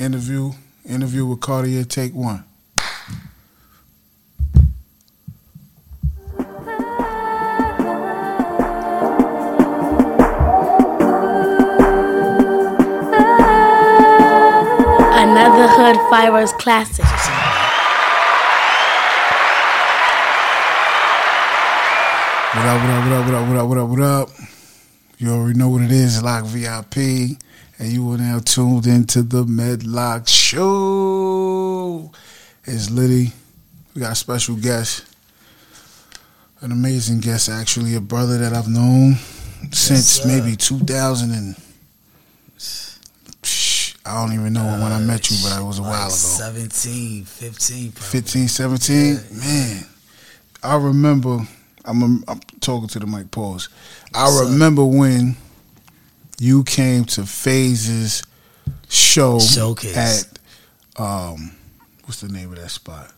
Interview with Cartier, take one. Another Hood Fibers classic. What up, what up, what up, what up, what up, what up, what up? You already know what it is, Lock VIP. And you are now tuned into the Medlock Show. It's Liddy. We got a special guest. An amazing guest, actually. A brother that I've known since maybe 2000 and... I don't even know when I met you, but it was a while ago. 17, 15 probably. 15, 17? Yeah. Man, I remember... I'm talking to the mic, pause. I remember when... You came to FaZe's show showcase at, what's the name of that spot?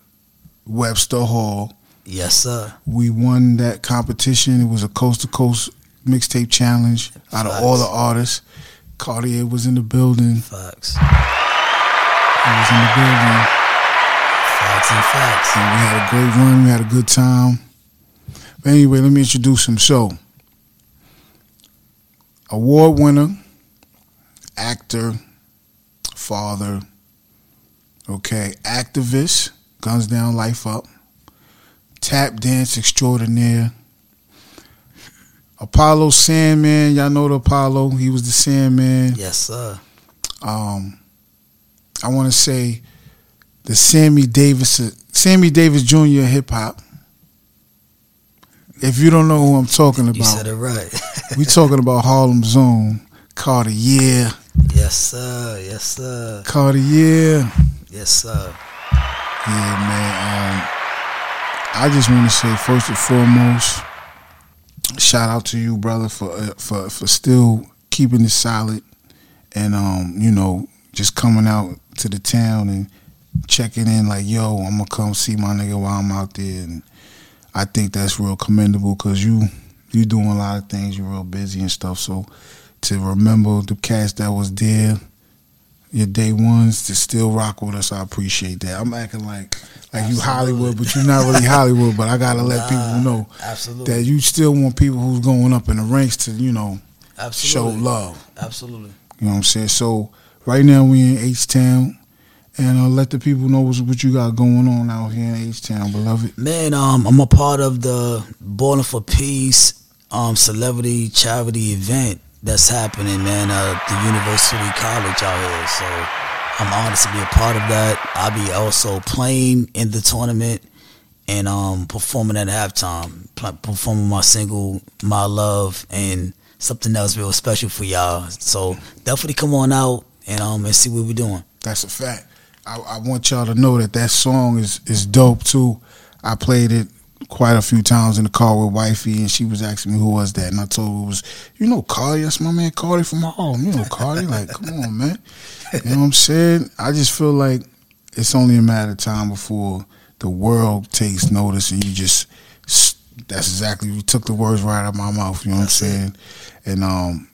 Webster Hall. Yes, sir. We won that competition. It was a coast-to-coast mixtape challenge. Fox. Out of all the artists, Cartier was in the building. Fox. He was in the building. Fox and Fox. And we had a great run. We had a good time. But anyway, let me introduce him. So... award winner, actor, father, activist, Guns Down Life Up, tap dance extraordinaire, Apollo Sandman. Y'all know the Apollo. He was the Sandman. Yes, sir. I want to say the Sammy Davis Jr. hip hop. If you don't know who I'm talking about, you said it right. We talking about Harlem Zone, Cartier. Yes, sir. Yes, sir. Cartier. Yes, sir. Yeah, man. I just want to say first and foremost, shout out to you, brother, for still keeping it solid, and just coming out to the town and checking in. Like, yo, I'm gonna come see my nigga while I'm out there. And I think that's real commendable because you doing a lot of things. You're real busy and stuff. So to remember the cast that was there, your day ones, to still rock with us, I appreciate that. I'm acting like you Hollywood, but you're not really Hollywood. But I got to let people know that you still want people who's going up in the ranks to, show love. Absolutely. You know what I'm saying? So right now we in H-Town. And let the people know what you got going on out here in H-Town, beloved. Man, I'm a part of the Balling for Peace celebrity charity event that's happening, man, at the University College out here. So I'm honored to be a part of that. I'll be also playing in the tournament and performing at halftime, performing my single, My Love, and something else real special for y'all. So definitely come on out and see what we're doing. That's a fact. I want y'all to know that song is dope too. I played it quite a few times in the car with wifey, and she was asking me who was that, and I told her it was Cardi. That's my man Cardi from my home. Cardi, like, come on, man. You know what I'm saying? I just feel like it's only a matter of time before the world takes notice, and you just you took the words right out of my mouth. You know what I'm saying? And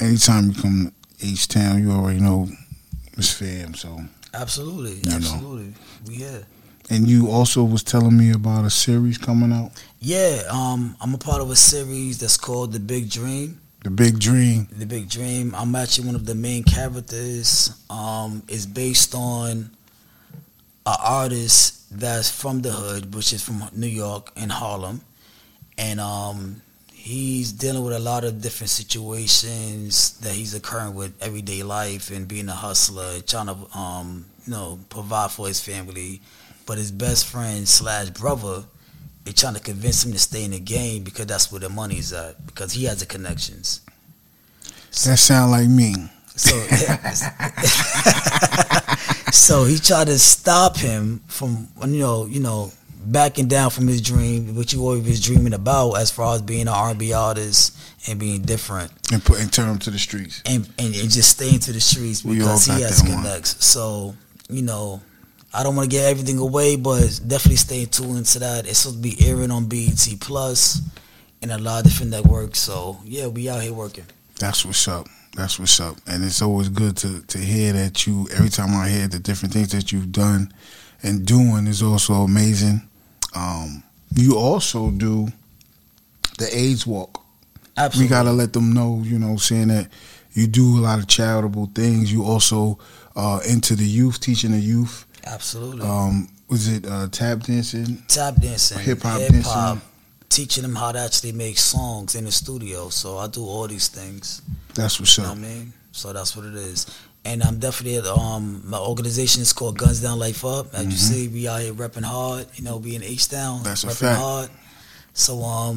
anytime you come to H-Town, you already know it's fam. So. Absolutely, absolutely. We here. And you also was telling me about a series coming out? Yeah, I'm a part of a series that's called The Big Dream. The Big Dream. The Big Dream. I'm actually one of the main characters. It's based on an artist that's from the hood, which is from New York and Harlem. And he's dealing with a lot of different situations that he's occurring with everyday life and being a hustler, trying to, provide for his family. But his best friend / brother is trying to convince him to stay in the game because that's where the money's at, because he has the connections. That sound like me. So he tried to stop him from, backing down from his dream, which you always was dreaming about, as far as being an R&B artist and being different, and turn him to the streets, and just staying to the streets because he has connects. So I don't want to get everything away, but definitely stay tuned to that. It's supposed to be airing on BET Plus and a lot of different networks. So yeah, we out here working. That's what's up. That's what's up. And it's always good to hear that you, every time I hear the different things that you've done and doing is also amazing. You also do the AIDS walk. Absolutely. We got to let them know, you know, saying that you do a lot of charitable things. You also into the youth, teaching the youth. Absolutely. Was it tap dancing? Tap dancing. Hip-hop dancing. Teaching them how to actually make songs in the studio. So I do all these things. That's what's up. You know what I mean? So that's what it is. And I'm definitely, my organization is called Guns Down Life Up. As you see, we out here repping hard, you know, being H-Town. That's a fact. Repping hard. So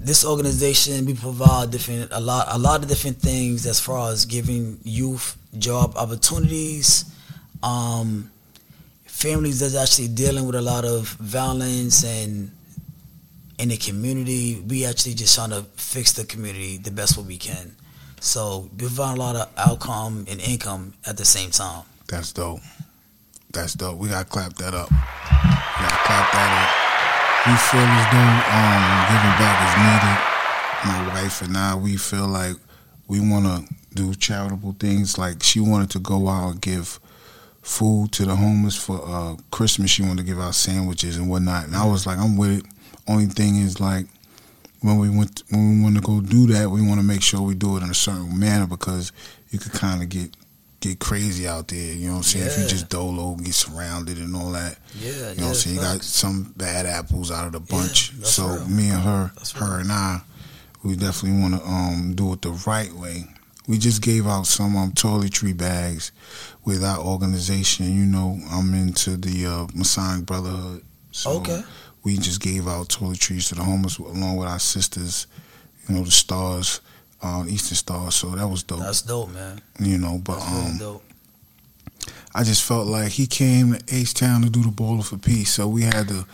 this organization, we provide a lot of different things as far as giving youth job opportunities, families that's actually dealing with a lot of violence and in the community. We actually just trying to fix the community the best way we can. So we find a lot of outcome and income at the same time. That's dope. That's dope. We got to clap that up. We got to clap that up. We feel as though giving back is needed. My wife and I, we feel like we want to do charitable things. Like she wanted to go out and give food to the homeless for Christmas. She wanted to give out sandwiches and whatnot. And I was like, I'm with it. Only thing is, like, when we want to go do that, we want to make sure we do it in a certain manner, because you could kind of get crazy out there. You know what I'm saying? Yeah. If you just dolo, get surrounded and all that. Yeah, you know what I'm saying? You got some bad apples out of the bunch. Yeah, so real. Me and her, and I, we definitely want to do it the right way. We just gave out some toiletry bags with our organization. You know, I'm into the Masonic Brotherhood. So okay. We just gave out toiletries to the homeless along with our sisters, you know, the Stars, Eastern Stars. So that was dope. That's dope, man. You know, but really dope. I just felt like he came to H-Town to do the Balling for Peace, so we had to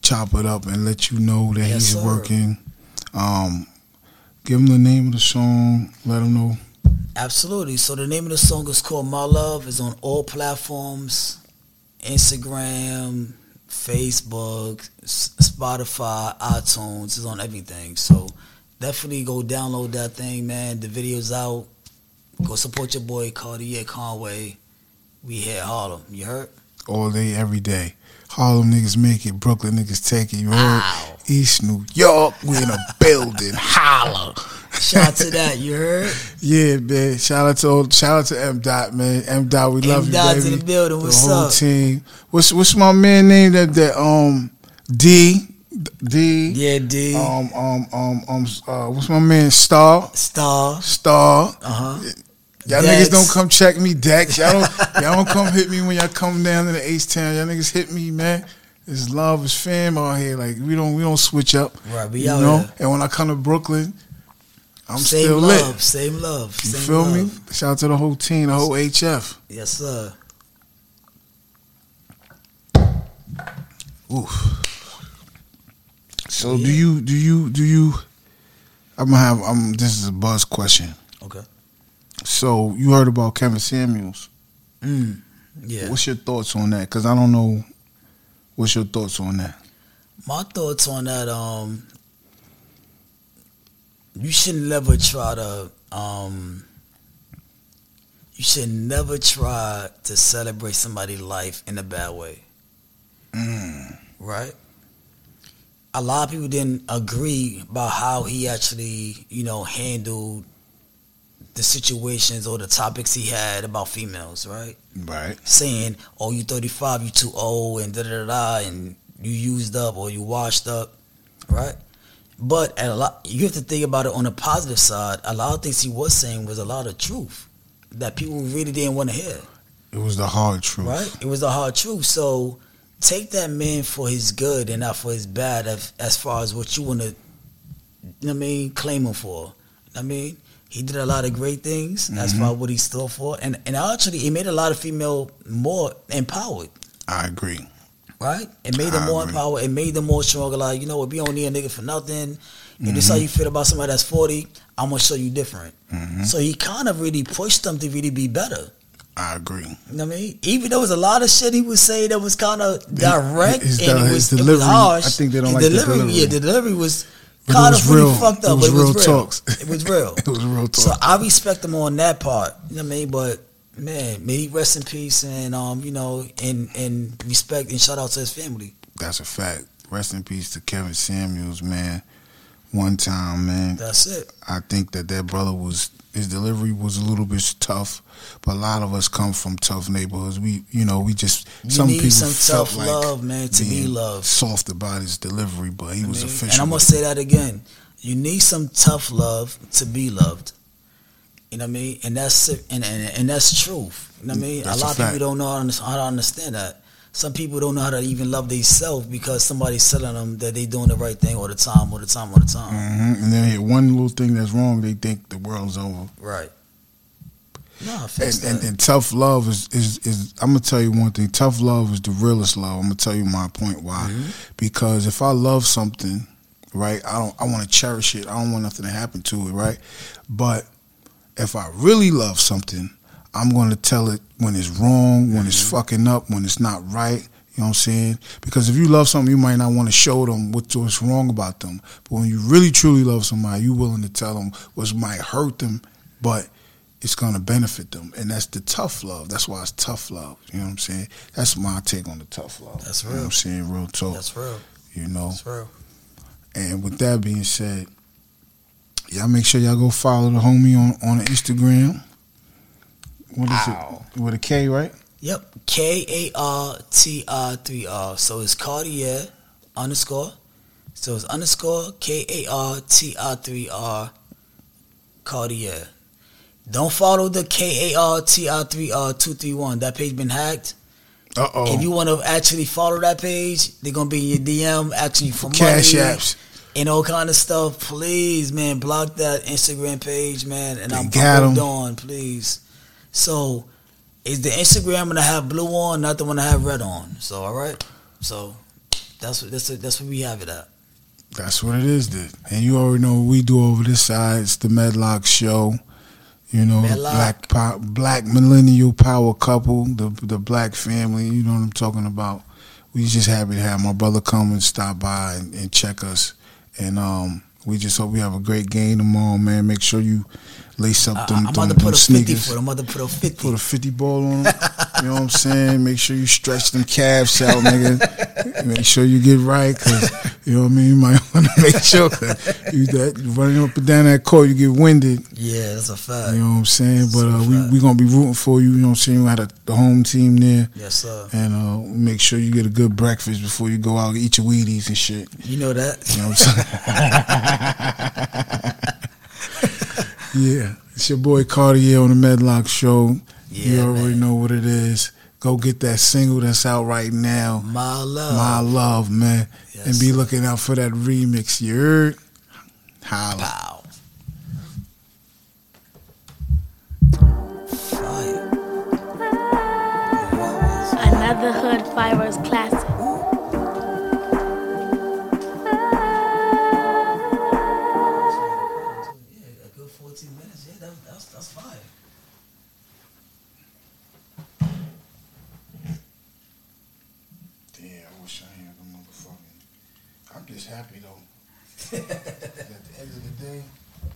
chop it up and let you know that he's working. Give him the name of the song. Let him know. Absolutely. So the name of the song is called My Love. It's on all platforms, Instagram, Facebook, Spotify, iTunes. It's on everything. So definitely go download that thing, man. The video's out. Go support your boy Karti3r Conway. We here at Harlem. You heard? All day, every day. Harlem niggas make it. Brooklyn niggas take it. You heard? Ow. East New York. We in a building. Holla. Shout out to that. You heard? Yeah, man. Shout out to M. Dot, man. M. Dot, we love you, baby. M. Dot's in the building. What's up? The whole team. What's my man name? That D. Yeah, D. What's my man? Star. Y'all Dex. Niggas don't come check me, Dex. Y'all don't come hit me when y'all come down to the H-Town. Y'all niggas hit me, man. It's love, it's fam out here. Like we don't switch up, right? We out know? Here. And when I come to Brooklyn, I'm same still love, lit. Same love, you same feel love. Me? Shout out to the whole team, the whole HF. Yes, sir. Oof. So yeah. Do you? This is a buzz question. Okay. So you heard about Kevin Samuels. Yeah. What's your thoughts on that? Because I don't know. What's your thoughts on that? My thoughts on that, you should never try to celebrate somebody's life in a bad way. Right? A lot of people didn't agree about how he actually, you know, handled the situations or the topics he had about females, right? Right. Saying, oh, you 35, you too old, and da-da-da-da, and you used up or you washed up, right? But you have to think about it on the positive side. A lot of things he was saying was a lot of truth that people really didn't want to hear. It was the hard truth. Right? It was the hard truth. So take that man for his good and not for his bad as far as what you want to, claim him for. He did a lot of great things. That's probably what he stood for. And actually, he made a lot of female more empowered. I agree. Right? It made them more empowered. It made them more stronger. Like, you know what? We don't need a nigga for nothing. If this is how you feel about somebody that's 40, I'm going to show you different. So he kind of really pushed them to really be better. I agree. You know what I mean? Even though there was a lot of shit he would say that was kind of direct, and it was harsh. I think they don't like the delivery. Yeah, the delivery was... Carter really fucked up, but it was real talks. It was real. It was real talk. So I respect him on that part. You know what I mean? But man, may he rest in peace, and you know, and respect and shout out to his family. That's a fact. Rest in peace to Kevin Samuels, man. One time, man. That's it. I think that brother was, his delivery was a little bit tough, but a lot of us come from tough neighborhoods. You need some tough love, man, to be loved. Soft about his delivery, but he was official. And I'm gonna say that again. You need some tough love to be loved. You know what I mean? And that's it. And that's truth. You know what I mean? That's a lot of people don't know how to understand that. Some people don't know how to even love themselves because somebody's telling them that they doing the right thing all the time. Mm-hmm. And then hit one little thing that's wrong, they think the world's over. Right. No, and tough love is I'm going to tell you one thing. Tough love is the realest love. I'm going to tell you my point why. Mm-hmm. Because if I love something, right, I want to cherish it. I don't want nothing to happen to it, right? But if I really love something, I'm going to tell it when it's wrong, when it's fucking up, when it's not right. You know what I'm saying? Because if you love something, you might not want to show them what's wrong about them. But when you really, truly love somebody, you're willing to tell them what might hurt them, but it's going to benefit them. And that's the tough love. That's why it's tough love. You know what I'm saying? That's my take on the tough love. That's real. You know what I'm saying? Real talk. That's real. You know? That's real. And with that being said, y'all make sure y'all go follow the homie on Instagram. What is it? With a K, right? Yep. Karti3r. So it's Karti3r _ So it's _ Karti3r. Karti3r. Don't follow the Karti3r 231. That page been hacked. If you want to actually follow that page, they're going to be in your DM actually for money. Cash apps. And all kind of stuff. Please, man, block that Instagram page, man. And I'm done, please. So, is the Instagram gonna have blue on, not the one I have red on? So, all right. So, that's what we have it at. That's what it is, dude. And you already know what we do over this side. It's the Medlock Show. You know, Medlock. Black millennial power couple, the black family. You know what I'm talking about. We just happy to have my brother come and stop by and check us. And we just hope we have a great game tomorrow, man. Make sure you lace up them sneakers. I'm about to put a 50 for them. I'm about to put a 50. Put a 50 ball on them. You know what I'm saying? Make sure you stretch them calves out, nigga. Make sure you get right, because, you know what I mean? You might want to make sure that you running up and down that court, you get winded. Yeah, that's a fact. You know what I'm saying? That's but we're going to be rooting for you. You know what I'm saying? We had the home team there. Yes, sir. And make sure you get a good breakfast before you go out and eat your Wheaties and shit. You know that? You know what I'm saying? Yeah, it's your boy Karti3r on the Medlock Show. Yeah, you already know what it is. Go get that single that's out right now. My Love, man. Yes, and be looking out for that remix. You heard? Holla. Wow. Fire. Another Hood Fibers classic. Happy though. At the end of the day,